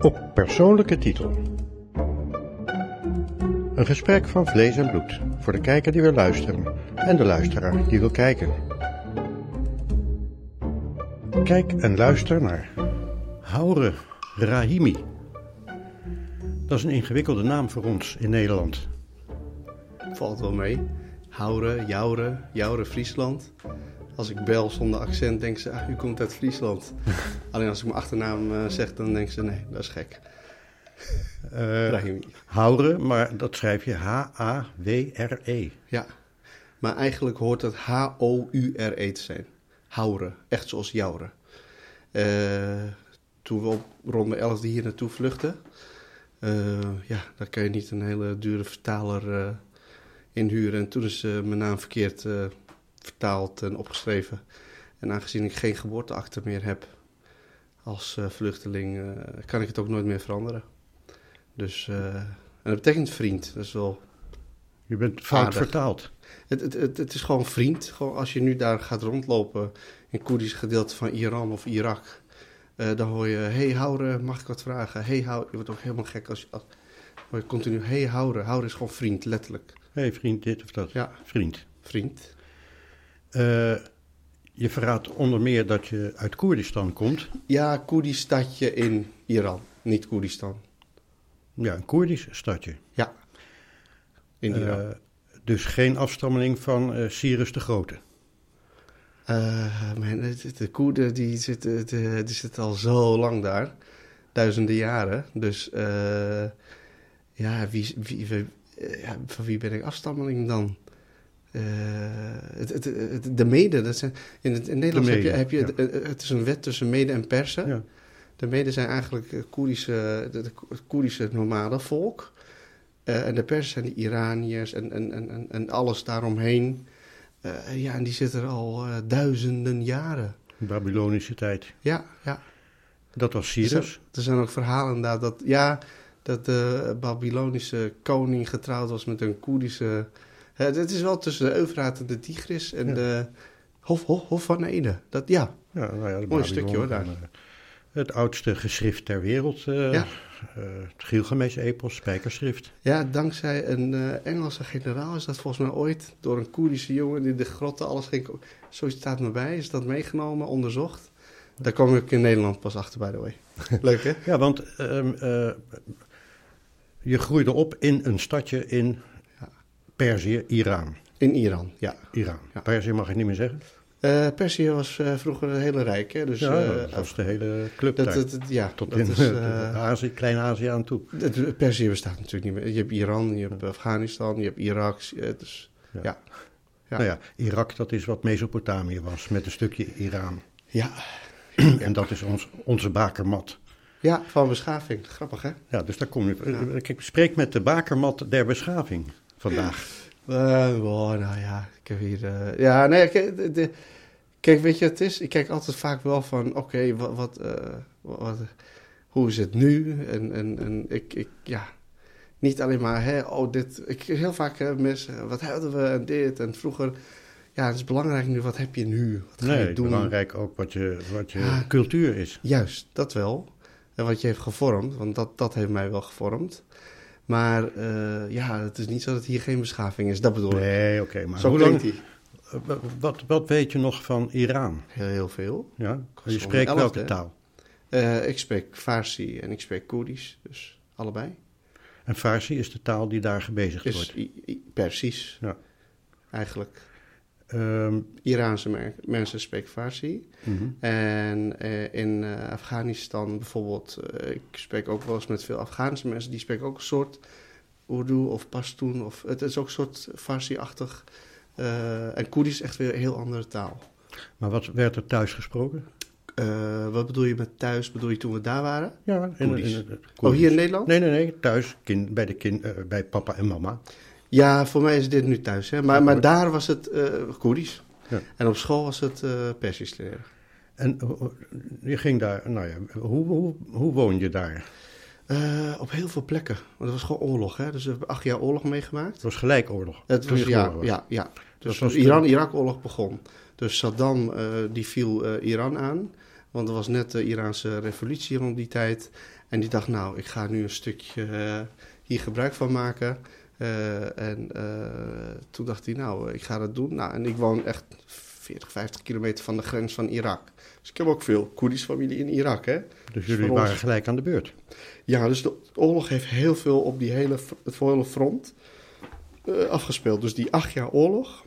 Op persoonlijke titel. Een gesprek van vlees en bloed, voor de kijker die wil luisteren en de luisteraar die wil kijken. Kijk en luister naar Hawre Rahimi. Dat is een ingewikkelde naam voor ons in Nederland. Valt wel mee. Hawre, Jawre, Friesland. Als ik bel zonder accent, denken ze, u komt uit Friesland. Alleen als ik mijn achternaam zeg, dan denken ze, nee, dat is gek. Hawre, maar dat schrijf je H-A-W-R-E. Ja, maar eigenlijk hoort het H-O-U-R-E te zijn. Hawre, echt zoals Jawre. Toen we op ronde 11 hier naartoe vluchten, daar kan je niet een hele dure vertaler inhuren. En toen is mijn naam verkeerd vertaald en opgeschreven. En aangezien ik geen geboorteakte meer heb als vluchteling, kan ik het ook nooit meer veranderen. Dus, en dat betekent vriend. Dat is wel. Je bent fout vertaald. Het is gewoon vriend. Gewoon als je nu daar gaat rondlopen in Koerdisch gedeelte van Iran of Irak, dan hoor je, hey Hawre, mag ik wat vragen? Hey Hawre, je wordt ook helemaal gek als hoor je continu, hey Hawre. Hawre is gewoon vriend, letterlijk. Hey vriend, dit of dat. Ja. Vriend. Je verraadt onder meer dat je uit Koerdistan komt. Ja, Koerdisch stadje in Iran, niet Koerdistan. Ja, een Koerdisch stadje. Ja, in Iran. Dus geen afstammeling van Cyrus de Grote. De Koerden die zitten al zo lang daar, duizenden jaren. Dus van wie ben ik afstammeling dan? De Mede, dat zijn, in Nederland mede, heb je het is een wet tussen Mede en Persen. Ja. De Mede zijn eigenlijk Koerdische nomadenvolk. En de Persen zijn de Iraniërs en alles daaromheen. En die zitten er al duizenden jaren. Babylonische tijd. Ja. Dat was Cyrus. Er zijn ook verhalen daar dat de Babylonische koning getrouwd was met een Koerdische. Het is wel tussen de Eufraat en de Tigris en de Hof van Mede. Mooi stukje hoor daar. Het oudste geschrift ter wereld, het Gilgamesh-epos, spijkerschrift. Ja, dankzij een Engelse generaal is dat volgens mij ooit door een Koerdische jongen die de grotten alles ging. Zoiets staat me bij, is dat meegenomen, onderzocht. Daar kwam ik in Nederland pas achter, by the way. Leuk hè? Ja, want je groeide op in een stadje in Perzië, Iran. In Iran, ja. Perzië mag ik niet meer zeggen. Perzië was vroeger een hele rijk, hè? Dus, dat was de hele club daar. Klein-Azië aan toe. Perzië bestaat natuurlijk niet meer. Je hebt Iran, je hebt Afghanistan, je hebt Irak. Nou ja, Irak, dat is wat Mesopotamië was, met een stukje Iran. Ja. En dat is onze bakermat. Ja, van beschaving. Grappig, hè? Ja, dus daar kom je. Ja. Ik spreek met de bakermat der beschaving vandaag. Ik heb hier. Kijk, weet je wat het is? Ik kijk altijd vaak wel van, oké, hoe is het nu? En ik niet alleen maar, dit. Ik heel vaak mensen, wat hadden we en dit en vroeger. Ja, het is belangrijk nu, wat heb je nu? Wat ga je doen? Belangrijk ook wat je cultuur is. Juist, dat wel. En wat je heeft gevormd, want dat heeft mij wel gevormd. Maar het is niet zo dat hier geen beschaving is, dat bedoel ik. Nee, oké, maar zo klinkt hij. Wat weet je nog van Iran? Heel veel. Ja? Je spreekt welke taal? Ik spreek Farsi en ik spreek Koerdisch, dus allebei. En Farsi is de taal die daar gebezigd wordt? Precies, ja. Eigenlijk. Iraanse mensen spreken Farsi. Mm-hmm. En in Afghanistan bijvoorbeeld, ik spreek ook wel eens met veel Afghaanse mensen, die spreken ook een soort Urdu of Pashtoen. Het is ook een soort Farsi-achtig. En Koerdisch is echt weer een heel andere taal. Maar wat werd er thuis gesproken? Wat bedoel je met thuis? Bedoel je toen we daar waren? Ja, Koerdisch. Oh, hier in Nederland? Nee, thuis bij papa en mama. Ja, voor mij is dit nu thuis, hè? Maar daar was het Koerdisch. Ja. En op school was het Persisch leren. En je ging daar, hoe woon je daar? Op heel veel plekken. Want het was gewoon oorlog, hè? Dus we hebben 8 jaar oorlog meegemaakt. Het was gelijk oorlog? Het was, ja. Dus de Iran-Irakoorlog begon. Dus Saddam die viel Iran aan. Want er was net de Iraanse revolutie rond die tijd. En die dacht, nou, ik ga nu een stukje hier gebruik van maken. Toen dacht hij, nou, ik ga dat doen. Nou, en ik woon echt 40, 50 kilometer van de grens van Irak. Dus ik heb ook veel Koerdische familie in Irak, hè. Dus jullie waren gelijk aan de beurt? Ja, dus de oorlog heeft heel veel op die hele front afgespeeld. Dus die 8 jaar oorlog,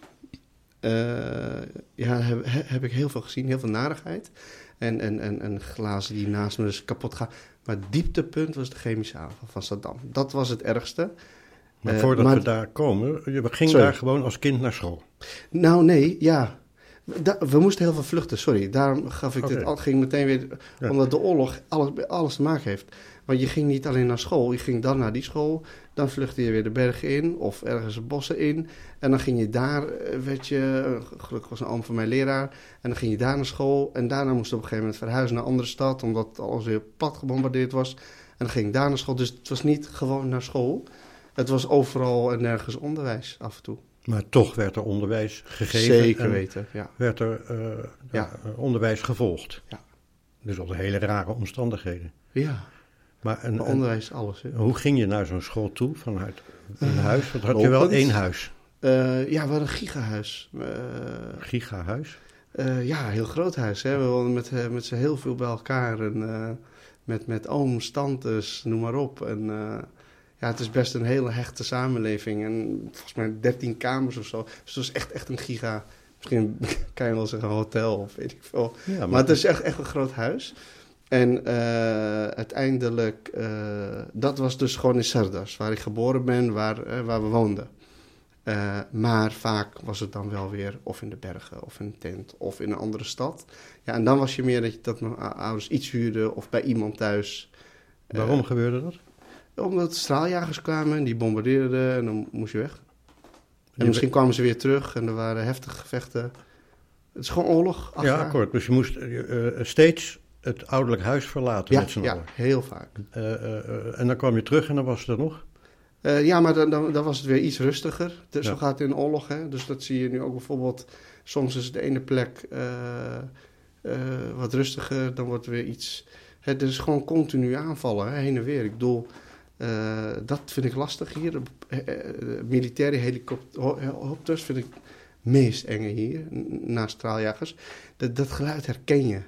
heb ik heel veel gezien, heel veel narigheid. En glazen die naast me dus kapot gaan. Maar het dieptepunt was de chemische aanval van Saddam. Dat was het ergste. Maar voordat we daar komen, je ging daar gewoon als kind naar school? Nou nee, ja. We moesten heel veel vluchten, sorry. Daarom gaf ik dit al, ging meteen weer, ja. Omdat de oorlog alles te maken heeft. Want je ging niet alleen naar school, je ging dan naar die school. Dan vluchtte je weer de bergen in of ergens de bossen in. En dan ging je daar, gelukkig was een oom van mijn leraar. En dan ging je daar naar school. En daarna moest je op een gegeven moment verhuizen naar een andere stad. Omdat alles weer plat gebombardeerd was. En dan ging ik daar naar school. Dus het was niet gewoon naar school. Het was overal en nergens onderwijs af en toe. Maar toch werd er onderwijs gegeven. Zeker weten, ja. Werd er onderwijs gevolgd. Ja. Dus onder hele rare omstandigheden. Ja. Maar onderwijs is alles. Hè? Hoe ging je naar zo'n school toe vanuit een huis? Want had je wel één huis? Ja, we hadden een gigahuis. Gigahuis? Ja, heel groot huis. Hè? We woonden met z'n heel veel bij elkaar. En, met ooms, tantes, noem maar op. En, het is best een hele hechte samenleving. En volgens mij 13 kamers of zo. Dus het was echt een giga. Misschien kan je wel zeggen een hotel of weet ik veel. Ja, maar het is echt een groot huis. En uiteindelijk, dat was dus gewoon in Serdas, waar ik geboren ben, waar we woonden. Maar vaak was het dan wel weer of in de bergen, of in een tent, of in een andere stad. Ja, en dan was je meer dat mijn ouders iets huurden of bij iemand thuis. Waarom gebeurde dat? Omdat straaljagers kwamen en die bombardeerden en dan moest je weg. En misschien kwamen ze weer terug en er waren heftige gevechten. Het is gewoon oorlog. Ja, akkoord. Dus je moest steeds het ouderlijk huis verlaten met z'n allen. Ja, heel vaak. En dan kwam je terug en dan was het er nog? Ja, maar dan was het weer iets rustiger. Zo gaat het in oorlog, hè. Dus dat zie je nu ook bijvoorbeeld. Soms is de ene plek wat rustiger, dan wordt weer iets. Het is gewoon continu aanvallen, hè, heen en weer. Ik bedoel, dat vind ik lastig hier. Militaire helikopters vind ik het meest enge hier, naast straaljagers. Dat geluid herken je.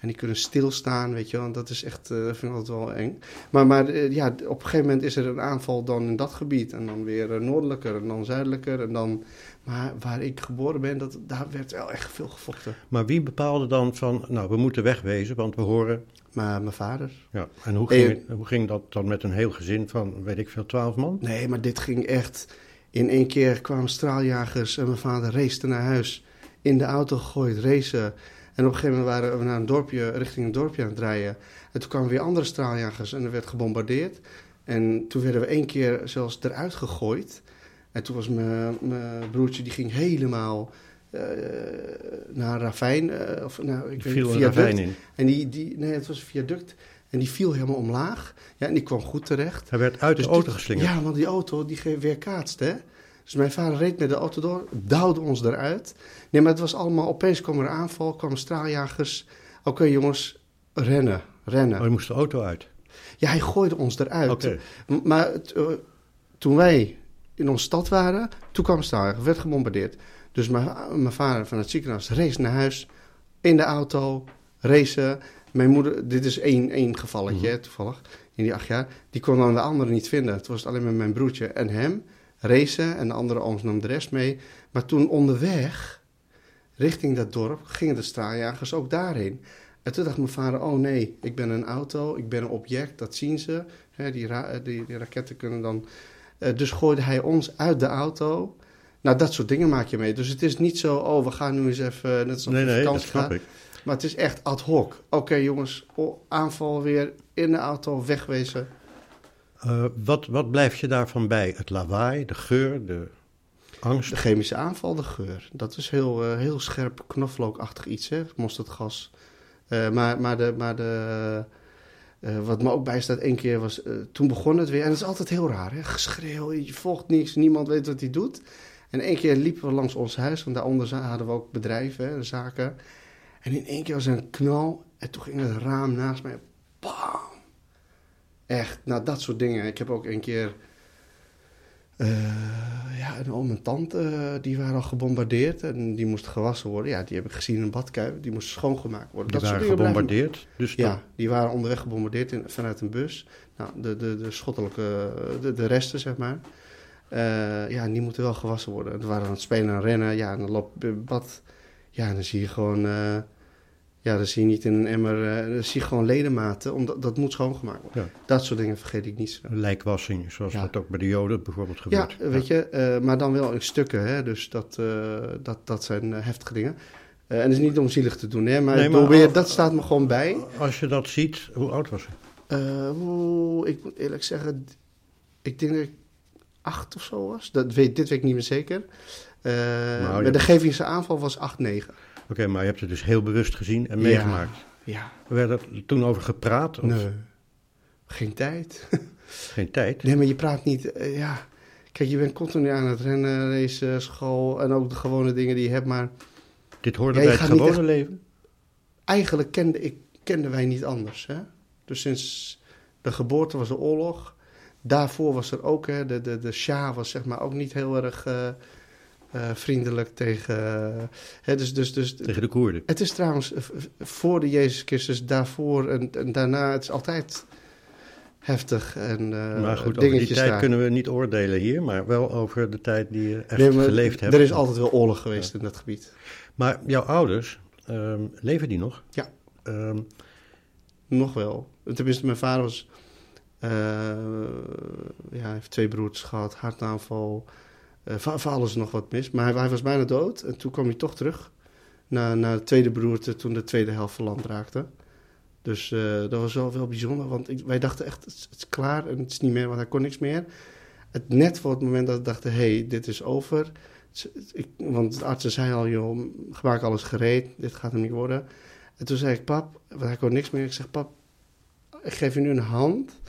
En die kunnen stilstaan, weet je wel. En dat is echt, vind ik altijd wel eng. Maar op een gegeven moment is er een aanval dan in dat gebied. En dan weer noordelijker en dan zuidelijker. En dan, maar waar ik geboren ben, daar werd wel echt veel gevochten. Maar wie bepaalde dan van, nou, we moeten wegwezen, want we horen... Maar mijn vader. Ja, en hoe ging dat dan met een heel gezin van, weet ik veel, 12 man? Nee, maar dit ging echt... In één keer kwamen straaljagers en mijn vader racete naar huis. In de auto gegooid, racen... En op een gegeven moment waren we naar richting een dorpje aan het rijden. En toen kwamen weer andere straaljagers en er werd gebombardeerd. En toen werden we 1 keer zelfs eruit gegooid. En toen was mijn broertje, die ging helemaal naar een ravijn. Of, ik weet niet, een viaduct. En het was een viaduct. En die viel helemaal omlaag. Ja, en die kwam goed terecht. Hij werd uit de auto geslingerd. Ja, want die auto die weerkaatst, hè. Dus mijn vader reed met de auto door, duwde ons eruit. Nee, maar het was allemaal, opeens kwam er een aanval, kwamen straaljagers. Oké, jongens, rennen. Maar je moest de auto uit? Ja, hij gooide ons eruit. Okay. Maar toen wij in onze stad waren, toen kwam straaljagers, werd gebombardeerd. Dus mijn vader van het ziekenhuis race naar huis, in de auto, racen. Mijn moeder, dit is één gevalletje toevallig, in die 8 jaar. Die kon dan de anderen niet vinden. Toen was het alleen met mijn broertje en hem. Racen en de andere ooms nam de rest mee. Maar toen onderweg, richting dat dorp, gingen de straaljagers ook daarheen. En toen dacht mijn vader, oh nee, ik ben een auto, ik ben een object, dat zien ze. Hè, die raketten kunnen dan... dus gooide hij ons uit de auto. Nou, dat soort dingen maak je mee. Dus het is niet zo, oh, we gaan nu eens even... Net zoals nee, dat snap ik. Maar het is echt ad hoc. Oké, jongens, aanval weer, in de auto, wegwezen... Wat blijf je daarvan bij? Het lawaai, de geur, de angst? De chemische aanval, de geur. Dat is heel scherp knoflookachtig iets, hè? Mosterdgas. Maar wat me ook bijstaat, 1 keer was... toen begon het weer, en dat is altijd heel raar, hè? Geschreeuw, je volgt niks, niemand weet wat hij doet. En 1 keer liepen we langs ons huis, want daaronder hadden we ook bedrijven, hè, zaken... En in één keer was er een knal en toen ging het raam naast mij. Bam! Echt, nou dat soort dingen. Ik heb ook een keer... een oom en tante, die waren al gebombardeerd en die moest gewassen worden. Ja, die heb ik gezien in een badkuip. Die moest schoongemaakt worden. Die waren gebombardeerd? Ja, die waren onderweg gebombardeerd vanuit een bus. Nou, de schottelijke, de resten, zeg maar. En die moeten wel gewassen worden. En toen waren we aan het spelen en rennen. Ja, en dan loopt het bad. Ja, en dan zie je gewoon... dan zie je niet in een emmer... dan zie je gewoon ledematen, omdat dat moet schoongemaakt worden. Ja. Dat soort dingen vergeet ik niet. Lijkwassing, zoals dat ook bij de Joden bijvoorbeeld gebeurt. Ja, weet je, maar dan wel in stukken. Hè? Dus dat zijn heftige dingen. En het is niet om zielig te doen, hè? Maar, dat staat me gewoon bij. Als je dat ziet, hoe oud was je? Ik moet eerlijk zeggen, ik denk dat ik 8 of zo was. Dit weet ik niet meer zeker. De Gevingsche aanval was 8, 9. Oké, maar je hebt het dus heel bewust gezien en meegemaakt. Ja. Werd er toen over gepraat? Of? Nee, geen tijd. Geen tijd? Nee, maar je praat niet, Kijk, je bent continu aan het rennen, race, school en ook de gewone dingen die je hebt, maar... Dit hoorde bij het gewone leven? Eigenlijk kenden wij niet anders, hè. Dus sinds de geboorte was de oorlog. Daarvoor was er ook, hè, de Shah was zeg maar ook niet heel erg... vriendelijk tegen... tegen de Koerden. Het is trouwens voor de Jezus Christus, daarvoor en daarna... Het is altijd heftig en maar goed, over die tijd kunnen we niet oordelen hier... maar wel over de tijd die je echt geleefd hebt. Er is altijd wel oorlog geweest in dat gebied. Maar jouw ouders, leven die nog? Ja, nog wel. Tenminste, mijn vader was... heeft 2 broers gehad, hartaanval... Van alles nog wat mis. Maar hij was bijna dood. En toen kwam hij toch terug naar de tweede beroerte... toen de tweede helft verlamd raakte. Dus dat was wel bijzonder. Want wij dachten echt, het is klaar en het is niet meer... want hij kon niks meer. Het net voor het moment dat we dachten, dit is over. Want de artsen zeiden al, joh, maak alles gereed. Dit gaat hem niet worden. En toen zei ik, pap, want hij kon niks meer. Ik zeg, pap, ik geef je nu een hand.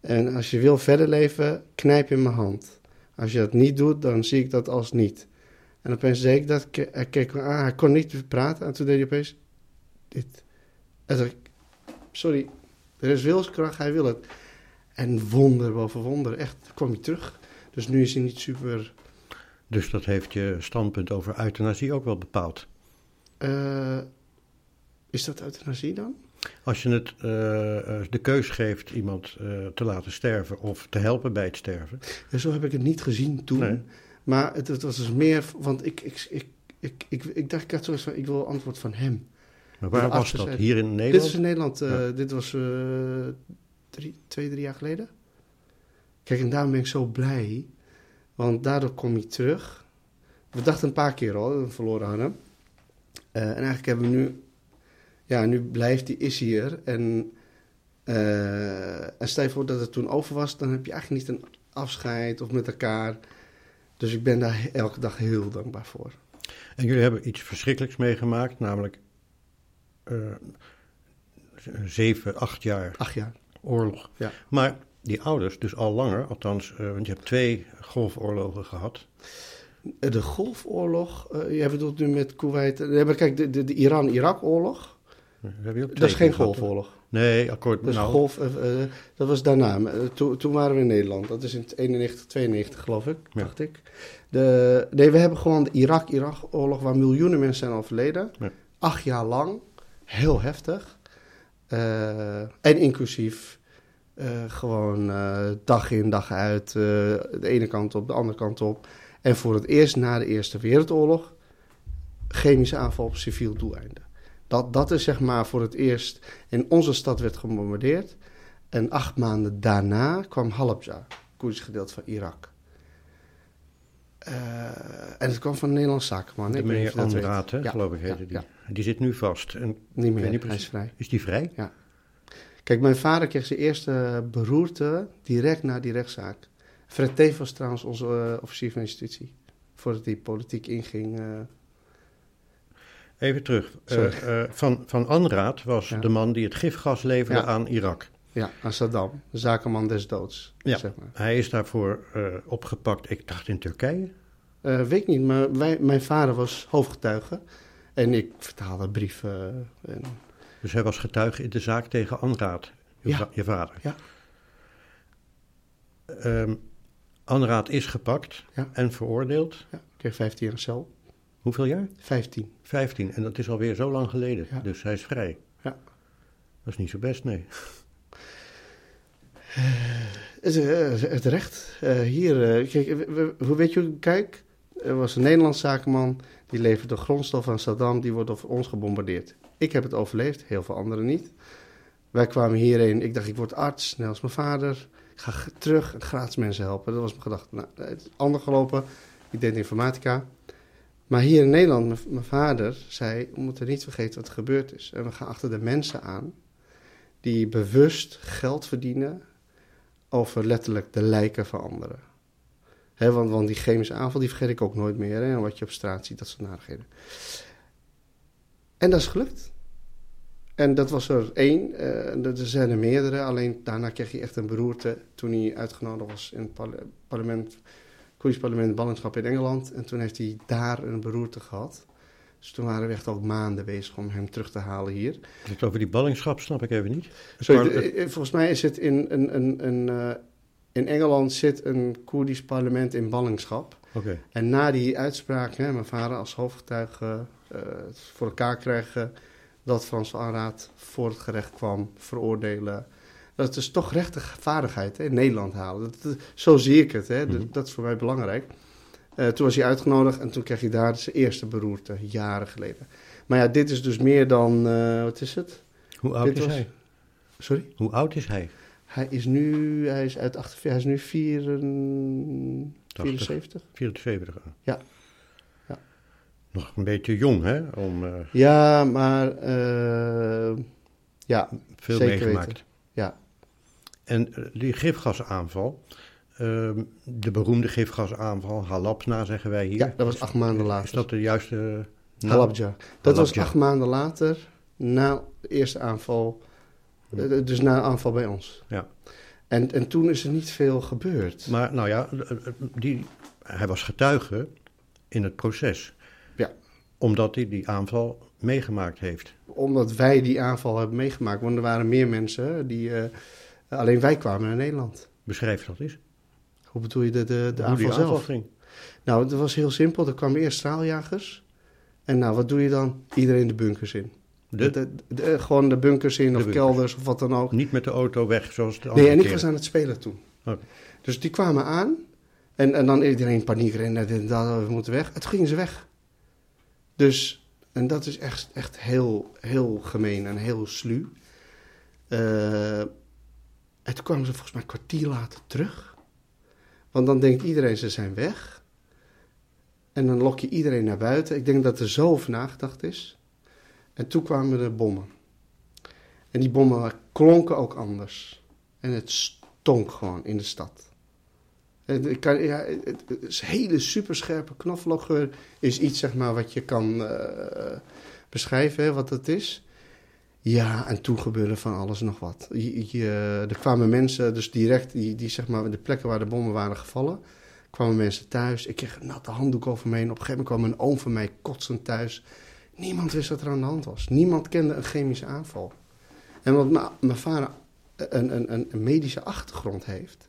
En als je wil verder leven, knijp in mijn hand. Als je dat niet doet, dan zie ik dat als niet. En opeens zei ik dat. Hij keek me aan, hij kon niet praten. En toen deed hij opeens dit. En toen dacht ik, sorry, er is wilskracht, hij wil het. En wonder boven wonder, echt, kwam hij terug. Dus nu is hij niet super... Dus dat heeft je standpunt over euthanasie ook wel bepaald? Is dat euthanasie dan? Als je het de keus geeft iemand te laten sterven of te helpen bij het sterven. Ja, zo heb ik het niet gezien toen. Nee. Maar het was dus meer, want ik dacht, ik had zoiets van, ik wil antwoord van hem. Maar waar was dat? Hier in Nederland? Dit is in Nederland. Dit was 2-3 jaar geleden. Kijk, en daarom ben ik zo blij. Want daardoor kom je terug. We dachten een paar keer al, dat we verloren hadden. En eigenlijk hebben we nu... Ja, nu blijft hij, is hier. En stel je voor dat het toen over was, dan heb je eigenlijk niet een afscheid of met elkaar. Dus ik ben daar elke dag heel dankbaar voor. En jullie hebben iets verschrikkelijks meegemaakt, namelijk 7, 8 jaar. 8 jaar. Oorlog. Ja. Maar die ouders dus al langer, althans, want je hebt 2 golfoorlogen gehad. De golfoorlog, jij bedoelt nu met Kuwait. Kijk, de Iran-Irakoorlog. Dat is geen golfoorlog. Nee, akkoord. Dat, nou. Dat was daarna. Toen waren we in Nederland. Dat is in 91, 92 geloof ik, dacht ik. We hebben gewoon de Irak-Irak-oorlog... waar miljoenen mensen zijn overleden. Ja. 8 jaar lang. Heel heftig. En inclusief gewoon dag in, dag uit. De ene kant op, de andere kant op. En voor het eerst na de Eerste Wereldoorlog... chemische aanval op civiel doeleinde. Dat is zeg maar voor het eerst in onze stad werd gebombardeerd. En 8 maanden daarna kwam Halabja, Koerdisch gedeelte van Irak. En het kwam van een Nederlands zakenman. De meneer Van Anraat, geloof ik, heette die. Ja. Die zit nu vast. En niet meer, hij is vrij. Is die vrij? Ja. Kijk, mijn vader kreeg zijn eerste beroerte direct na die rechtszaak. Fred Teef was trouwens onze officier van justitie. Voordat hij politiek inging... Even terug. Van Anraat was de man die het gifgas leverde aan Irak. Ja, aan Saddam. De zakenman des doods. Ja, zeg maar. Hij is daarvoor opgepakt, ik dacht in Turkije. Weet niet, maar mijn vader was hoofdgetuige. En ik vertaalde brieven. En... Dus hij was getuige in de zaak tegen Anraat, je vader. Ja. Anraat is gepakt en veroordeeld. Ja, kreeg 15 jaar cel. Hoeveel jaar? 15. 15, en dat is alweer zo lang geleden, dus hij is vrij. Ja. Dat is niet zo best, nee. Het recht. Hier, hoe weet je, kijk, er was een Nederlands zakenman, die levert de grondstof aan Saddam, die wordt over ons gebombardeerd. Ik heb het overleefd, heel veel anderen niet. Wij kwamen hierheen, ik dacht ik word arts, net als mijn vader. Ik ga terug en gratis mensen helpen. Dat was mijn gedachte. Nou, het is anders gelopen, ik deed informatica. Maar hier in Nederland, mijn vader zei, we moeten niet vergeten wat er gebeurd is. En we gaan achter de mensen aan die bewust geld verdienen over letterlijk de lijken van anderen. He, want die chemische aanval, die vergeet ik ook nooit meer. Hè? En wat je op straat ziet, dat soort narigheden. En dat is gelukt. En dat was er één. Er zijn er meerdere. Alleen daarna kreeg hij echt een beroerte toen hij uitgenodigd was in het parlement, Koerdisch parlement, ballingschap in Engeland. En toen heeft hij daar een beroerte gehad. Dus toen waren we echt al maanden bezig om hem terug te halen hier. Het over die ballingschap snap ik even niet. Volgens mij is het in Engeland zit een Koerdisch parlement in ballingschap. Okay. En na die uitspraak, hè, mijn vader als hoofdgetuige voor elkaar krijgen dat Frans van Anraat voor het gerecht kwam veroordelen. Dat is toch rechtvaardigheid, hè, in Nederland halen. Zo zie ik het, hè. Mm-hmm. Dat is voor mij belangrijk. Toen was hij uitgenodigd en toen kreeg hij daar zijn eerste beroerte, jaren geleden. Maar ja, dit is dus meer dan, wat is het? Hoe oud is hij? Sorry? Hoe oud is hij? Hij is nu 74. 74, ja. Ja. Nog een beetje jong, hè? Ja, maar... veel zeker meegemaakt. Weten. Ja. En die gifgasaanval... de beroemde gifgasaanval, Halabja zeggen wij hier. Ja, dat was 8 maanden later. Is dat de juiste... Halabja. Dat was 8 maanden later, na de eerste aanval... Dus na een aanval bij ons. Ja. En toen is er niet veel gebeurd. Maar nou ja, hij was getuige in het proces. Ja. Omdat hij die aanval meegemaakt heeft. Omdat wij die aanval hebben meegemaakt. Want er waren meer mensen die... alleen wij kwamen naar Nederland. Beschrijf dat eens. Hoe bedoel je de aanval zelf? Ging. Nou, dat was heel simpel. Er kwamen eerst straaljagers. En nou, wat doe je dan? Iedereen de bunkers in. Gewoon de bunkers in of kelders of wat dan ook. Niet met de auto weg zoals de andere keer. Nee, en ik was aan het spelen toen. Okay. Dus die kwamen aan en dan iedereen paniek rennen, we moeten weg. Het gingen ze weg. Dus, en dat is echt heel, heel gemeen en heel sluw. En toen kwamen ze volgens mij een kwartier later terug. Want dan denkt iedereen, ze zijn weg. En dan lok je iedereen naar buiten. Ik denk dat er zo over nagedacht is. En toen kwamen de bommen. En die bommen klonken ook anders. En het stonk gewoon in de stad. Het hele superscherpe knoflookgeur is iets, zeg maar, wat je kan beschrijven, hè, wat dat is. Ja, en toen gebeurde van alles nog wat. Er kwamen mensen, dus direct, die zeg maar, de plekken waar de bommen waren gevallen, kwamen mensen thuis. Ik kreeg een natte handdoek over me heen. Op een gegeven moment kwam een oom van mij kotsend thuis. Niemand wist wat er aan de hand was. Niemand kende een chemische aanval. En wat mijn vader een medische achtergrond heeft...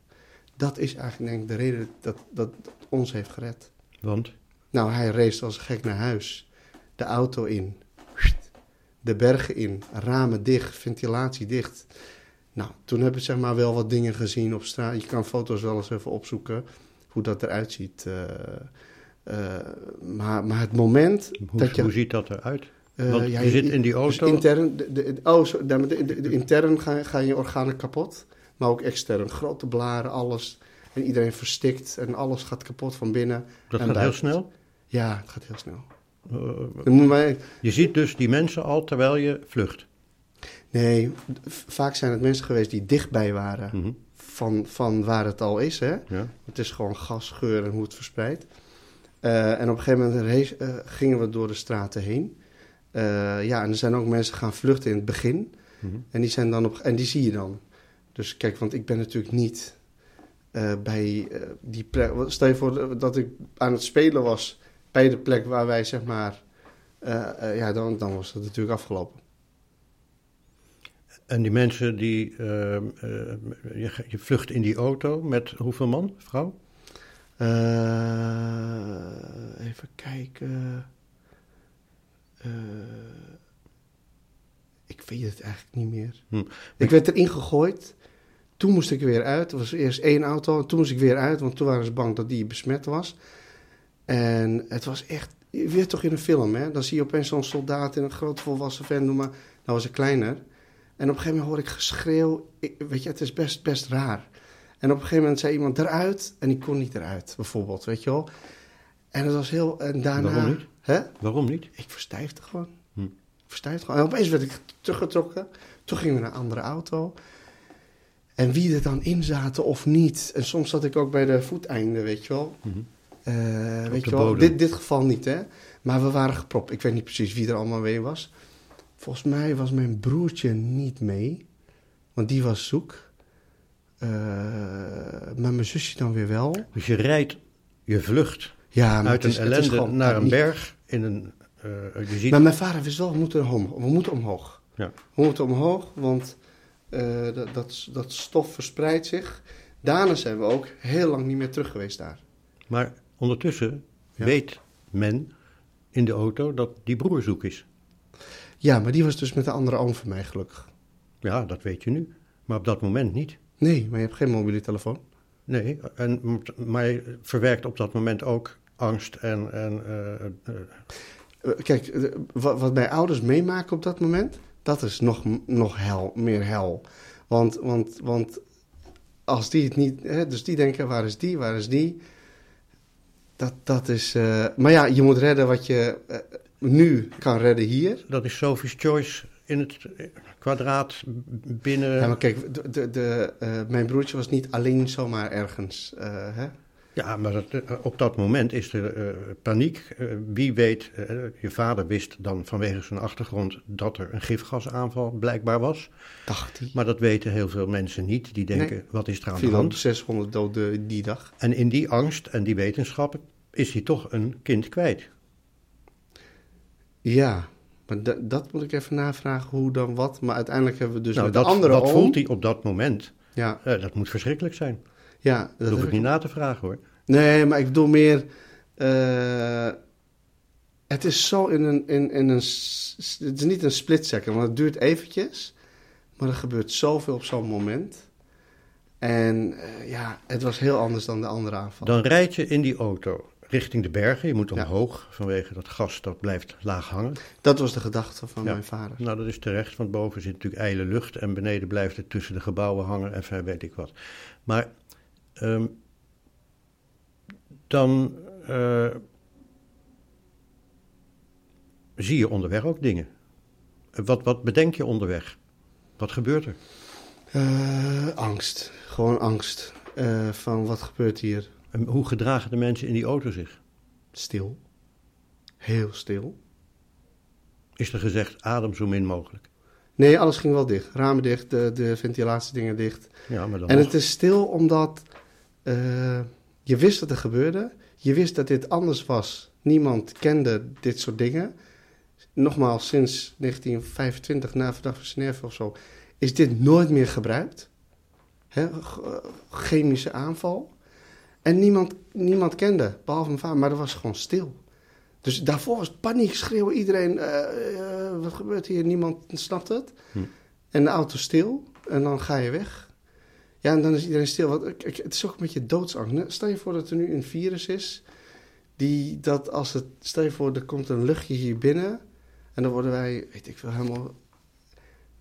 dat is eigenlijk, denk ik, de reden dat ons heeft gered. Want? Nou, hij reed als een gek naar huis. De auto in. De bergen in. Ramen dicht. Ventilatie dicht. Nou, toen hebben we, zeg maar, wel wat dingen gezien op straat. Je kan foto's wel eens even opzoeken hoe dat eruit ziet... maar het moment... Hoe ziet dat eruit? Want je zit in die auto... Dus intern, intern gaan je organen kapot. Maar ook extern. Grote blaren, alles. En iedereen verstikt. En alles gaat kapot van binnen. Dat gaat heel snel? Ja, het gaat heel snel. Je ziet dus die mensen al terwijl je vlucht? Nee, vaak zijn het mensen geweest die dichtbij waren. Mm-hmm. Van waar het al is. Hè? Ja. Het is gewoon gas, geur en hoe het verspreidt. En op een gegeven moment gingen we door de straten heen. En er zijn ook mensen gaan vluchten in het begin. Mm-hmm. En die zijn dan en die zie je dan. Dus kijk, want ik ben natuurlijk niet bij die plek. Stel je voor dat ik aan het spelen was bij de plek waar wij, zeg maar, dan was het natuurlijk afgelopen. En die mensen die... je vlucht in die auto met hoeveel man, vrouw? Even kijken... ik weet het eigenlijk niet meer. Ik werd erin gegooid. Toen moest ik er weer uit. Er was eerst één auto. En toen moest ik weer uit, want toen waren ze bang dat die besmet was. En het was echt... Weer toch in een film, hè? Dan zie je opeens zo'n soldaat in een groot volwassen vent. Maar dan was ik kleiner. En op een gegeven moment hoor ik geschreeuw. Weet je, het is best raar. En op een gegeven moment zei iemand eruit. En ik kon niet eruit, bijvoorbeeld, weet je wel. En het was heel... En daarna... Waarom niet? Hè? Waarom niet? Ik verstijfde gewoon. En opeens werd ik teruggetrokken. Toen gingen we naar een andere auto. En wie er dan in zaten of niet. En soms zat ik ook bij de voeteinden, weet je wel. Weet je wel, dit geval niet, hè. Maar we waren gepropt. Ik weet niet precies wie er allemaal mee was. Volgens mij was mijn broertje niet mee. Want die was zoek. Maar mijn zusje dan weer wel. Dus je rijdt, je vlucht uit een ellende naar een berg in een... maar mijn vader wist wel, we moeten omhoog. Ja. We moeten omhoog, want dat stof verspreidt zich. Daarna zijn we ook heel lang niet meer terug geweest daar. Maar ondertussen weet men in de auto dat die broer zoek is. Ja, maar die was dus met de andere oom van mij, gelukkig. Ja, dat weet je nu. Maar op dat moment niet. Nee, maar je hebt geen mobiele telefoon. Nee, maar je verwerkt op dat moment ook angst en kijk, wat mijn ouders meemaken op dat moment, dat is nog hel, meer hel. Want als die het niet... Hè, dus die denken, waar is die? Dat is... maar ja, je moet redden wat je nu kan redden hier. Dat is Sophie's Choice in het kwadraat binnen... Ja, maar kijk, mijn broertje was niet alleen zomaar ergens, hè? Ja, maar op dat moment is er paniek. Wie weet, je vader wist dan vanwege zijn achtergrond dat er een gifgasaanval blijkbaar was. Dacht hij. Maar dat weten heel veel mensen niet. Die denken, wat is er aan de hand? 600 doden die dag. En in die angst en die wetenschappen is hij toch een kind kwijt. Ja, maar dat moet ik even navragen, hoe dan wat. Maar uiteindelijk hebben we dus de andere oom. Dat voelt hij op dat moment. Ja. Dat moet verschrikkelijk zijn. Ja, dat hoef ik niet na te vragen, hoor. Nee, maar ik bedoel meer... het is zo in een... Het is niet een split second, want het duurt eventjes. Maar er gebeurt zoveel op zo'n moment. En het was heel anders dan de andere aanval. Dan rijd je in die auto richting de bergen. Je moet omhoog vanwege dat gas, dat blijft laag hangen. Dat was de gedachte van mijn vader. Nou, dat is terecht, want boven zit natuurlijk ijle lucht... en beneden blijft het tussen de gebouwen hangen en ver weet ik wat. Maar... dan zie je onderweg ook dingen. Wat bedenk je onderweg? Wat gebeurt er? Angst. Gewoon angst. Van wat gebeurt hier? En hoe gedragen de mensen in die auto zich? Stil. Heel stil. Is er gezegd, adem zo min mogelijk? Nee, alles ging wel dicht. Ramen dicht, de ventilatiedingen dicht. Ja, maar dan en het is stil omdat... je wist dat er gebeurde. Je wist dat dit anders was. Niemand kende dit soort dingen. Nogmaals, sinds 1925, na verdrag van Genève of zo... is dit nooit meer gebruikt. Hè? Chemische aanval. En niemand kende, behalve mijn vader. Maar dat was gewoon stil. Dus daarvoor was paniek, schreeuwen. Iedereen, wat gebeurt hier? Niemand snapt het. En de auto stil. En dan ga je weg. Ja, en dan is iedereen stil. Want het is ook een beetje doodsangst. Hè? Stel je voor dat er nu een virus is. Stel je voor, er komt een luchtje hier binnen. En dan worden wij, weet ik veel, helemaal...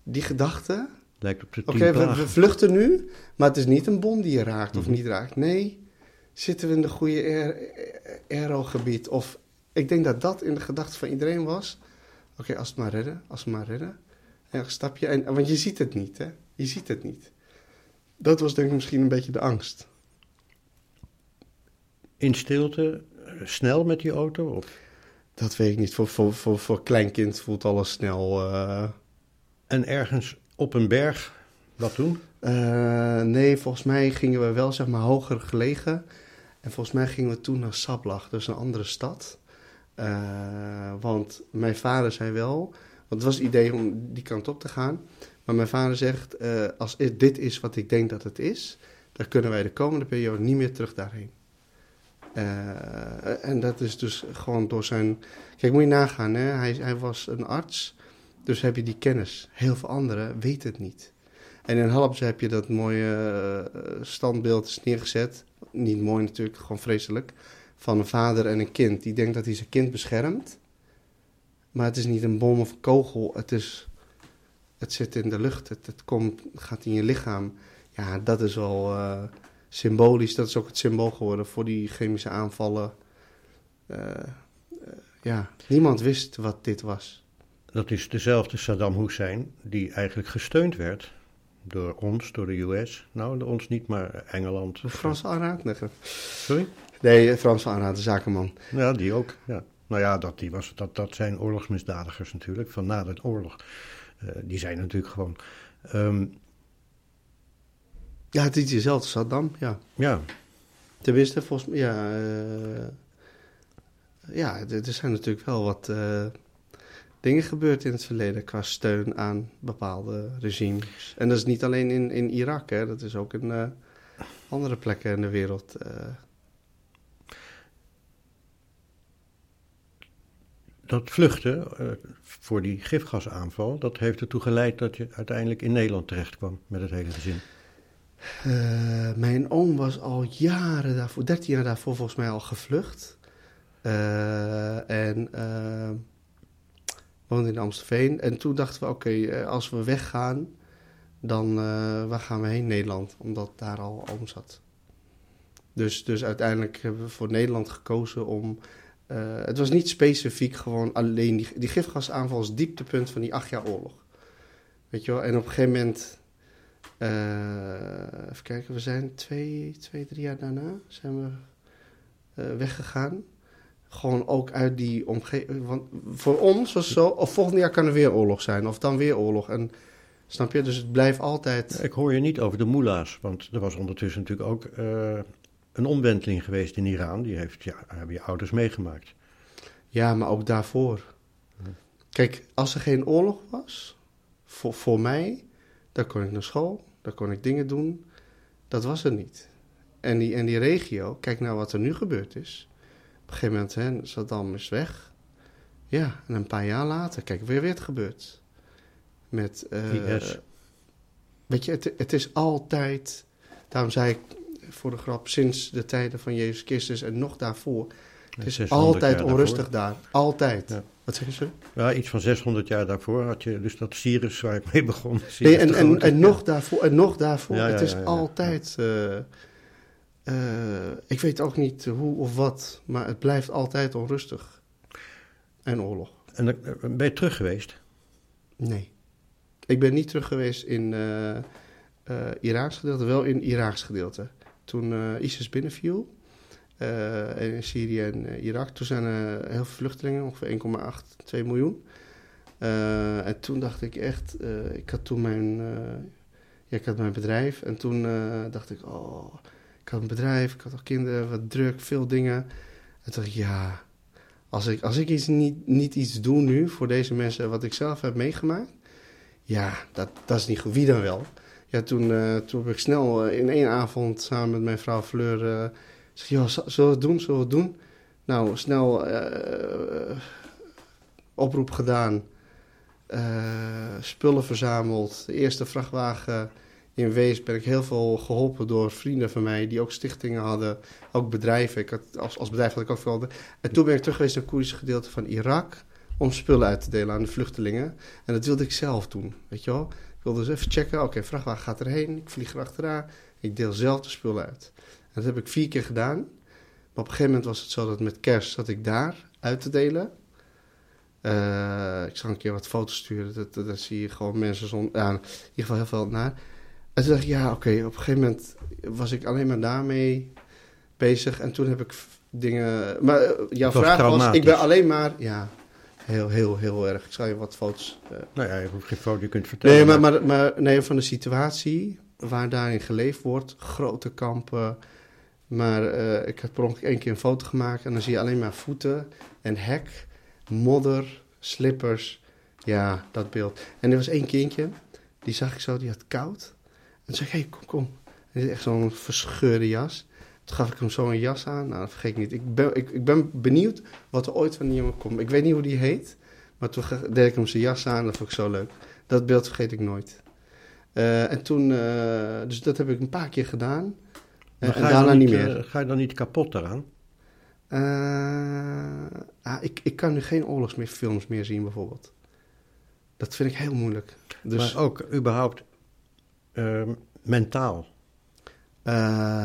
Die gedachte. Lijkt op de 10 plagen. Oké, we vluchten nu. Maar het is niet een bom die je raakt of niet raakt. Nee, zitten we in de goede aerogebied. Of ik denk dat in de gedachte van iedereen was. Oké, als we maar redden. En een stapje. Want je ziet het niet, hè. Je ziet het niet. Dat was denk ik misschien een beetje de angst. In stilte, snel met die auto? Of? Dat weet ik niet. Voor kleinkind voelt alles snel. En ergens op een berg, wat toen? Nee, volgens mij gingen we wel, zeg maar, hoger gelegen. En volgens mij gingen we toen naar Sablach, dus een andere stad. Want mijn vader zei wel, want het was het idee om die kant op te gaan. Maar mijn vader zegt, als dit is wat ik denk dat het is, dan kunnen wij de komende periode niet meer terug daarheen. En dat is dus gewoon door zijn... Kijk, moet je nagaan, hè? Hij was een arts, dus heb je die kennis. Heel veel anderen weten het niet. En in Halabja heb je dat mooie standbeeld neergezet. Niet mooi natuurlijk, gewoon vreselijk. Van een vader en een kind. Die denkt dat hij zijn kind beschermt. Maar het is niet een bom of een kogel. Het zit in de lucht. Het gaat in je lichaam. Ja, dat is al symbolisch. Dat is ook het symbool geworden voor die chemische aanvallen. Ja, niemand wist wat dit was. Dat is dezelfde Saddam Hussein die eigenlijk gesteund werd... Door ons, door de US. Nou, door ons niet, maar Engeland. Frans van Anraat? Sorry? Nee, Frans van Anraat, de zakenman. Ja, die ook. Ja. Nou ja, dat zijn oorlogsmisdadigers natuurlijk, van na de oorlog. Die zijn natuurlijk gewoon... Ja, het is dezelfde Saddam, ja. Ja. Tenminste, volgens mij... Ja, ja, er zijn natuurlijk wel wat... dingen gebeurd in het verleden qua steun aan bepaalde regimes. En dat is niet alleen in Irak, hè? Dat is ook in andere plekken in de wereld. Dat vluchten voor die gifgasaanval, dat heeft ertoe geleid dat je uiteindelijk in Nederland terecht kwam met het hele gezin. Mijn oom was al 13 jaar daarvoor volgens mij al gevlucht. Woonde in Amstelveen. En toen dachten we, oké, als we weggaan, dan waar gaan we heen? Nederland, omdat daar al oom zat. Dus uiteindelijk hebben we voor Nederland gekozen om... het was niet specifiek gewoon alleen... Die gifgasaanval als dieptepunt van die 8 jaar oorlog. Weet je wel? En op een gegeven moment... even kijken, we zijn 2, 3 jaar daarna zijn we weggegaan. Gewoon ook uit die omgeving. Want voor ons was zo, of volgend jaar kan er weer oorlog zijn. Of dan weer oorlog. En snap je? Dus het blijft altijd... Ik hoor je niet over de moela's. Want er was ondertussen natuurlijk ook een omwenteling geweest in Iran. Die hebben je ouders meegemaakt. Ja, maar ook daarvoor. Ja. Kijk, als er geen oorlog was, voor mij, dan kon ik naar school. Dan kon ik dingen doen. Dat was er niet. En die regio, kijk nou wat er nu gebeurd is. Op een gegeven moment, hè, Saddam is weg. Ja, en een paar jaar later, kijk, weer het gebeurt. Met... weet je, het is altijd... Daarom zei ik voor de grap, sinds de tijden van Jezus Christus en nog daarvoor... Het is altijd onrustig daarvoor. Daar, altijd. Ja. Wat zeggen ze? Ja, iets van 600 jaar daarvoor had je dus dat Cyrus waar ik mee begon. Nee, en nog daarvoor, Ja, ja, het is altijd... Ja. Ik weet ook niet hoe of wat, maar het blijft altijd onrustig. En oorlog. En ben je terug geweest? Nee. Ik ben niet terug geweest in Iraaks gedeelte, wel in Iraaks gedeelte. Toen ISIS binnenviel in Syrië en Irak, toen zijn er heel veel vluchtelingen, ongeveer 1,8-2 miljoen. En toen dacht ik echt, ik had mijn bedrijf en toen dacht ik, oh... Ik had een bedrijf, ik had al kinderen, wat druk, veel dingen. En toen dacht ik, ja, als ik iets niet iets doe nu voor deze mensen wat ik zelf heb meegemaakt, ja, dat is niet goed. Wie dan wel? Ja, toen heb ik snel in één avond samen met mijn vrouw Fleur gezegd, joh, zullen we het doen? Nou, snel oproep gedaan, spullen verzameld, de eerste vrachtwagen... In Weesp ben ik heel veel geholpen door vrienden van mij die ook stichtingen hadden, ook bedrijven. Ik had, als bedrijf had ik ook veel. En toen ben ik terug geweest naar het Koerdische gedeelte van Irak om spullen uit te delen aan de vluchtelingen. En dat wilde ik zelf doen, weet je wel. Ik wilde dus even checken, oké, vrachtwagen gaat erheen, ik vlieg erachteraan, ik deel zelf de spullen uit. En dat heb ik 4 keer gedaan. Maar op een gegeven moment was het zo dat met kerst zat ik daar uit te delen. Ik zal een keer wat foto's sturen, dat zie je gewoon mensen in ieder geval heel veel naar... En toen dacht ik, ja, oké, op een gegeven moment was ik alleen maar daarmee bezig. En toen heb ik dingen... Maar jouw vraag was, ik ben alleen maar... Ja, heel erg. Ik zal je wat foto's... Nou ja, je hoeft geen foto, je kunt vertellen. Nee, maar nee, van de situatie waar daarin geleefd wordt. Grote kampen, Maar ik heb per ongeluk 1 keer een foto gemaakt en dan zie je alleen maar voeten en hek, modder, slippers. Ja, dat beeld. En er was 1 kindje, die zag ik zo, die had koud. En zei ik, hey, kom. En dit is echt zo'n verscheurde jas. Toen gaf ik hem zo een jas aan. Nou, dat vergeet ik niet. Ik ben benieuwd wat er ooit van die jongen komt. Ik weet niet hoe die heet, maar toen deed ik hem zijn jas aan. Dat vond ik zo leuk. Dat beeld vergeet ik nooit. En toen, dus dat heb ik een paar keer gedaan. En daarna niet meer. Ga je dan niet kapot eraan? Ik kan nu geen oorlogsfilms meer zien, bijvoorbeeld. Dat vind ik heel moeilijk. Dus, maar ook überhaupt mentaal?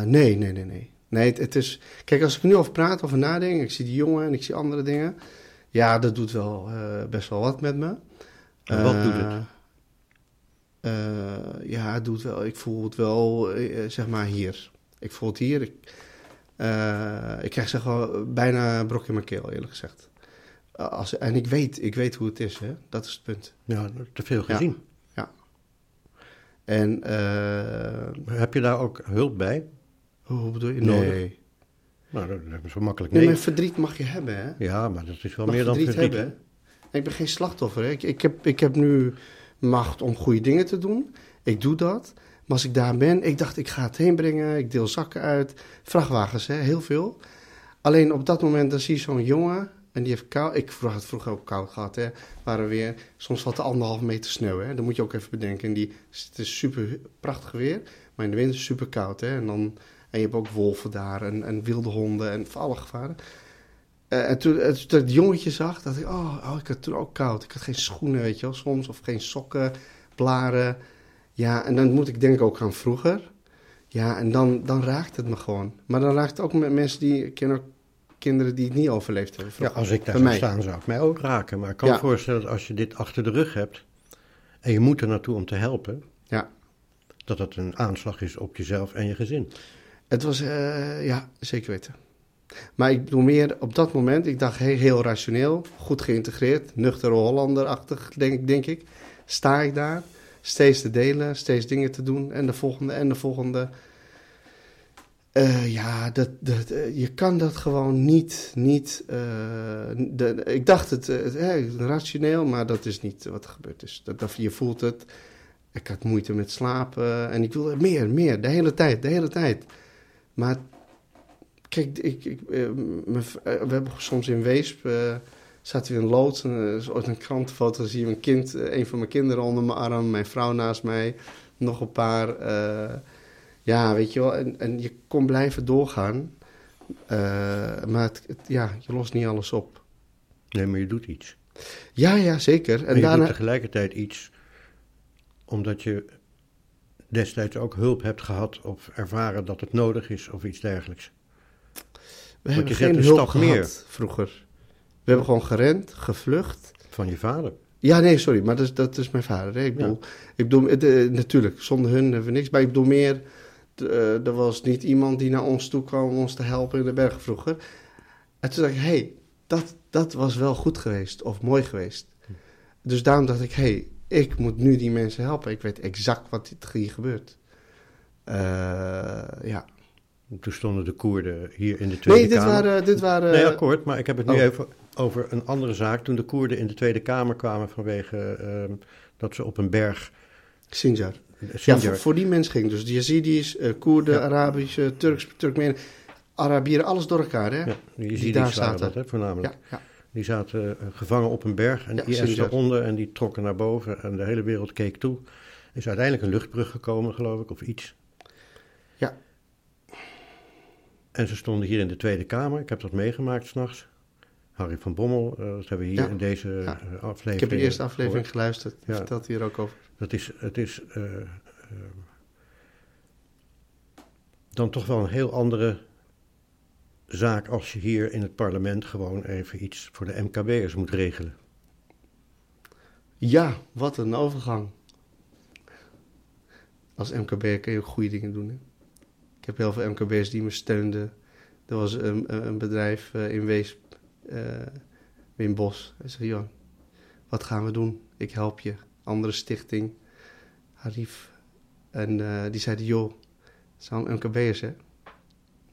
Nee. Nee, het is, kijk, als ik nu over praat, over nadenk, ik zie die jongen en ik zie andere dingen. Ja, dat doet wel best wel wat met me. En wat doet het? Ja, het doet wel. Ik voel het wel, zeg maar, hier. Ik voel het hier. Ik krijg zeg wel bijna een brok in mijn keel, eerlijk gezegd. En ik weet hoe het is, hè? Dat is het punt. Ja, te veel gezien. Ja. En, heb je daar ook hulp bij? Hoe bedoel je? Nee. Nou, dat is wel makkelijk. Nee, maar verdriet mag je hebben, hè? Ja, maar dat is wel mag meer dan verdriet. Hebben. Ik ben geen slachtoffer, hè? Ik heb nu macht om goede dingen te doen. Ik doe dat. Maar als ik daar ben, ik dacht ik ga het heen brengen. Ik deel zakken uit. Vrachtwagens, hè? Heel veel. Alleen op dat moment, dan zie je zo'n jongen. En die heeft koud. Ik had het vroeger ook koud gehad. Hè. Waren weer, soms valt er 1,5 meter sneeuw. Hè. Dat moet je ook even bedenken. En het is super prachtig weer. Maar in de winter is het super koud. Hè. En je hebt ook wolven daar. En wilde honden. En voor alle gevaren. En toen ik dat jongetje zag. Dacht ik. Oh, ik had toen ook koud. Ik had geen schoenen. Weet je wel. Soms. Of geen sokken. Blaren. Ja. En dan moet ik denk ook gaan vroeger. Ja. En dan raakt het me gewoon. Maar dan raakt het ook met mensen die kinderen die het niet overleefd hebben. Ja, als ik daar zou staan, zou ik mij ook raken. Maar ik kan me voorstellen dat als je dit achter de rug hebt en je moet er naartoe om te helpen, dat het een aanslag is op jezelf en je gezin. Het was, zeker weten. Maar ik bedoel meer op dat moment, ik dacht heel rationeel, goed geïntegreerd, nuchtere Hollander-achtig, denk ik. Sta ik daar, steeds te delen, steeds dingen te doen en de volgende en de volgende. Je kan dat gewoon niet. Ik dacht het rationeel, maar dat is niet wat er gebeurd is. Je voelt het. Ik had moeite met slapen en ik wilde meer, de hele tijd. Maar kijk, we hebben soms in Weesp, zaten we in loods, ooit een krantenfoto, dan zie je een van mijn kinderen onder mijn arm, mijn vrouw naast mij, nog een paar. Ja, weet je wel, en je kon blijven doorgaan, maar je lost niet alles op. Nee, maar je doet iets. Ja, zeker. En je doet tegelijkertijd iets, omdat je destijds ook hulp hebt gehad of ervaren dat het nodig is of iets dergelijks. We hebben geen hulp gehad vroeger. We hebben gewoon gerend, gevlucht. Van je vader? Ja, nee, sorry, maar dat is mijn vader. Hè? Ik bedoel, natuurlijk, zonder hun hebben we niks, maar ik bedoel meer. Er was niet iemand die naar ons toe kwam om ons te helpen in de bergen vroeger. En toen dacht ik, dat was wel goed geweest of mooi geweest. Dus daarom dacht ik, ik moet nu die mensen helpen. Ik weet exact wat hier gebeurt. Ja. Toen stonden de Koerden hier in de Tweede Kamer. Dit waren... Nee, akkoord, maar ik heb het nu even over een andere zaak. Toen de Koerden in de Tweede Kamer kwamen vanwege dat ze op een berg... Sinjar. Ja, voor die mens ging. Dus de Yazidis, Koerden, Arabische, Turkmenen, Arabieren, alles door elkaar, hè? Ja, de Yazidis die daar zaten. Dat, hè, voornamelijk. Ja. Die zaten gevangen op een berg en IS daaronder en die trokken naar boven en de hele wereld keek toe. Er is uiteindelijk een luchtbrug gekomen, geloof ik, of iets. Ja. En ze stonden hier in de Tweede Kamer. Ik heb dat meegemaakt 's nachts. Harry van Bommel, dat hebben we hier in deze aflevering. Ik heb de eerste aflevering geluisterd. Ja. Vertelt hier ook over. Het is dan toch wel een heel andere zaak als je hier in het parlement gewoon even iets voor de MKB'ers moet regelen. Ja, wat een overgang. Als MKB'er kun je ook goede dingen doen, hè? Ik heb heel veel MKB'ers die me steunden. Er was een bedrijf in Weesp, Wim Bos. Hij zei, joh, wat gaan we doen? Ik help je. Andere stichting, Harif. En die zeiden, joh, het zijn MKB'ers, hè?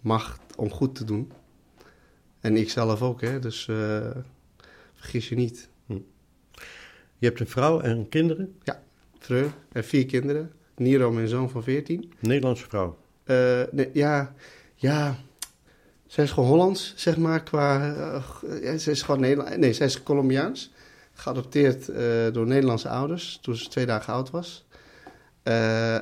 macht om goed te doen. En ik zelf ook, hè? Dus vergis je niet. Hm. Je hebt een vrouw en kinderen? Ja, Freur en 4 kinderen. Niro, mijn zoon van 14. Nederlandse vrouw? Nee, ja, zij is gewoon Hollands, zeg maar, qua... zij is gewoon Nederlands. Nee, zij is Colombiaans. Geadopteerd door Nederlandse ouders toen ze 2 dagen oud was.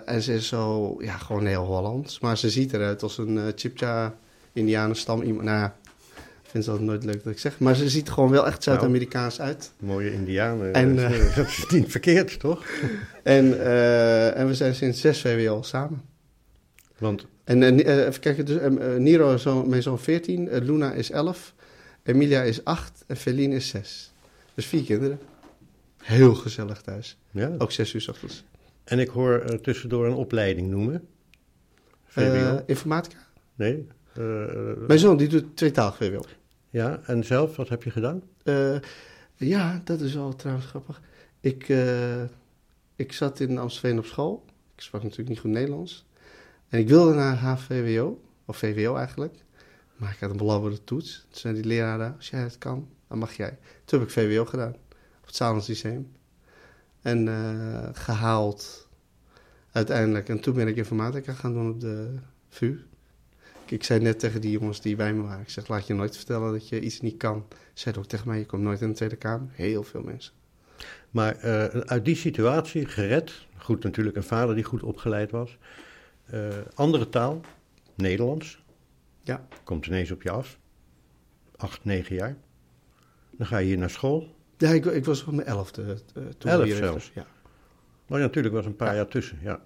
En ze is zo, ja, gewoon heel Hollands. Maar ze ziet eruit als een Chibcha-Indianenstam. Ik vind het nooit leuk dat ik zeg. Maar ze ziet gewoon wel echt Zuid-Amerikaans uit. Mooie Indianen. En, dat is niet verkeerd, toch? En we zijn sinds 6 VWO samen. Want? En even kijken. Dus, Niro is mijn zoon 14. Luna is 11. Emilia is 8. En Feline is 6. Dus 4 kinderen. Heel gezellig thuis. Ja. Ook 6 uur 's ochtends. En ik hoor tussendoor een opleiding noemen. Informatica? Nee. Mijn zoon die doet 2-talig VWO. Ja, en zelf, wat heb je gedaan? Ja, dat is al trouwens grappig. Ik zat in Amstelveen op school. Ik sprak natuurlijk niet goed Nederlands. En ik wilde naar HVWO, of VWO eigenlijk. Maar ik had een belabberde toets. Toen zei die leraren, als jij het kan, dan mag jij. Toen heb ik VWO gedaan, op het Saddam Hussein. En gehaald uiteindelijk. En toen ben ik informatica gaan doen op de VU. Ik zei net tegen die jongens die bij me waren. Ik zeg, laat je nooit vertellen dat je iets niet kan. Ze zeiden ook tegen mij, je komt nooit in de Tweede Kamer. Heel veel mensen. Maar uit die situatie gered. Goed, natuurlijk een vader die goed opgeleid was. Andere taal, Nederlands. Ja. Komt ineens op je af. 8, 9 jaar. Dan ga je hier naar school. Ja, ik was op mijn 11e. 11 zelfs? Ja. Maar natuurlijk was een paar jaar tussen, ja.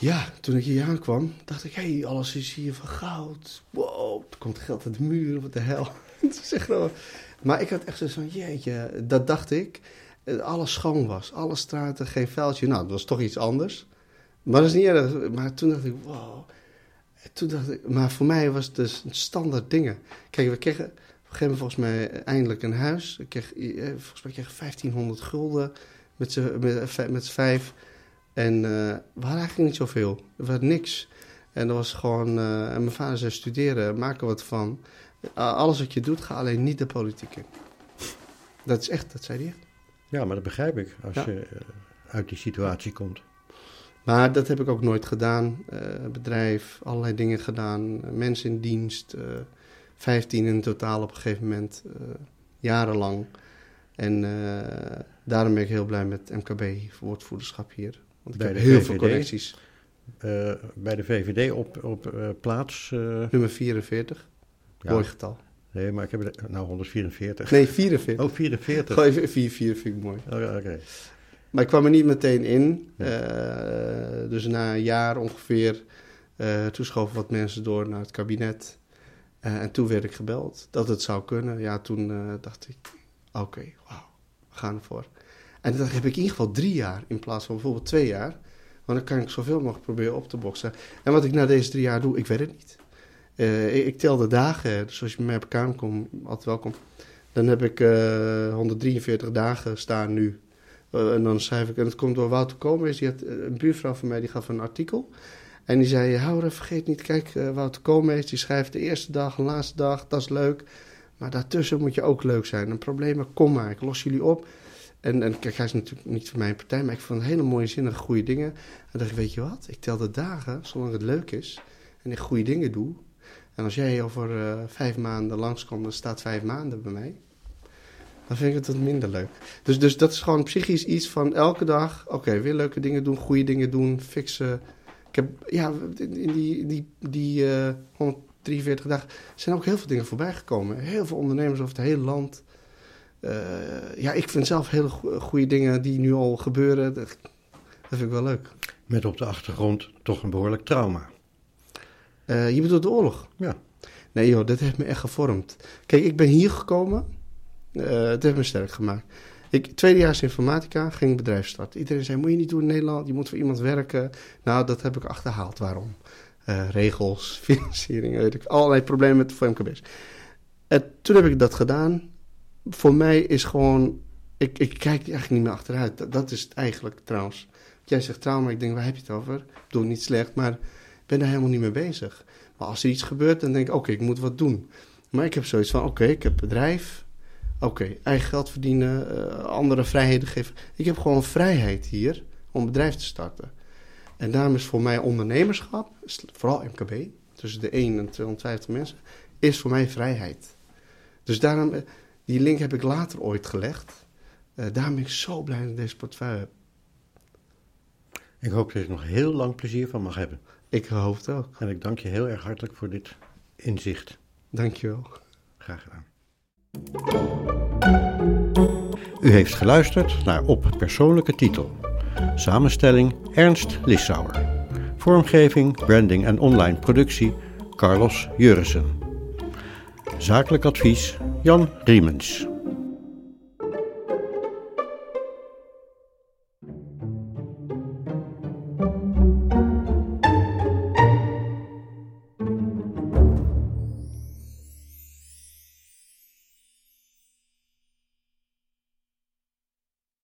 Ja, toen ik hier aankwam, dacht ik, hé, alles is hier van goud. Wow, er komt geld uit de muren, wat de hel. Maar ik had echt zoiets van, jeetje, dat dacht ik. Alles schoon was, alle straten, geen vuiltje. Nou, dat was toch iets anders. Maar dat is niet erg. Maar toen dacht ik, wow. Maar voor mij was het dus standaard dingen. Kijk, we kregen op een gegeven moment volgens mij eindelijk een huis. Ik kreeg, volgens mij kreeg 1500 gulden met z'n 5... En we hadden eigenlijk niet zoveel. We hadden niks. En dat was gewoon... en mijn vader zei, studeren, maak er wat van. Alles wat je doet, ga alleen niet de politiek in. Dat is echt, dat zei hij. Ja, maar dat begrijp ik. Als je uit die situatie komt. Maar dat heb ik ook nooit gedaan. Bedrijf, allerlei dingen gedaan. Mensen in dienst. 15 in totaal op een gegeven moment. Jarenlang. En daarom ben ik heel blij met MKB, woordvoerderschap hier. Want ik heb heel veel connecties. Bij de VVD op plaats... Nummer 44. Ja. Mooi getal. Nee, maar ik heb... 144. Nee, 44. Oh, 44. Gewoon even 4 vind ik mooi. Oh, ja, okay. Maar ik kwam er niet meteen in. Nee. Dus na een jaar ongeveer... toen schoven wat mensen door naar het kabinet. En toen werd ik gebeld dat het zou kunnen. Ja, toen dacht ik... Oké, wauw, we gaan ervoor. En dan heb ik in ieder geval 3 jaar in plaats van bijvoorbeeld 2 jaar. Want dan kan ik zoveel mogelijk proberen op te boksen. En wat ik na deze 3 jaar doe, ik weet het niet. Ik tel de dagen, dus als je bij mij op kamer komt, altijd welkom. Dan heb ik 143 dagen staan nu. En dan schrijf ik, en dat komt door Wouter Koolmees. Die had, een buurvrouw van mij, die gaf een artikel. En die zei, Hawre, vergeet niet, kijk, Wouter Koolmees, die schrijft de eerste dag, en de laatste dag, dat is leuk. Maar daartussen moet je ook leuk zijn. En problemen, kom maar, ik los jullie op. En kijk, hij is natuurlijk niet van mijn partij, maar ik vond hele mooie, zinnige, goede dingen. En dacht ik, weet je wat? Ik tel de dagen, zolang het leuk is, en ik goede dingen doe. En als jij over 5 maanden langskomt, dan staat 5 maanden bij mij. Dan vind ik het wat minder leuk. Dus dat is gewoon psychisch iets van elke dag, oké, weer leuke dingen doen, goede dingen doen, fixen. Ik heb, in die 43 dagen zijn ook heel veel dingen voorbij gekomen. Heel veel ondernemers over het hele land. Ik vind zelf hele goede dingen die nu al gebeuren. Dat vind ik wel leuk. Met op de achtergrond toch een behoorlijk trauma. Je bedoelt de oorlog? Ja. Nee joh, dat heeft me echt gevormd. Kijk, ik ben hier gekomen. Het heeft me sterk gemaakt. Tweedejaars informatica, ging bedrijf starten. Iedereen zei, moet je niet doen in Nederland. Je moet voor iemand werken. Nou, dat heb ik achterhaald. Waarom? Regels, financiering, weet ik. Allerlei problemen met de MKB's. Toen heb ik dat gedaan. Voor mij is gewoon... Ik kijk eigenlijk niet meer achteruit. Dat is het eigenlijk trouwens. Jij zegt trauma, ik denk, waar heb je het over? Ik bedoel, niet slecht, maar ik ben daar helemaal niet mee bezig. Maar als er iets gebeurt, dan denk ik, oké, ik moet wat doen. Maar ik heb zoiets van, oké, ik heb bedrijf. Oké, eigen geld verdienen, andere vrijheden geven. Ik heb gewoon vrijheid hier om bedrijf te starten. En daarom is voor mij ondernemerschap, vooral MKB, tussen de 1 en 250 mensen, is voor mij vrijheid. Dus daarom, die link heb ik later ooit gelegd. Daarom ben ik zo blij dat ik deze portefeuille heb. Ik hoop dat je er nog heel lang plezier van mag hebben. Ik hoop het ook. En ik dank je heel erg hartelijk voor dit inzicht. Dank je wel. Graag gedaan. U heeft geluisterd naar Op Persoonlijke Titel. Samenstelling Ernst Lissauer. Vormgeving, branding en online productie Carlos Jurissen. Zakelijk advies Jan Riemens.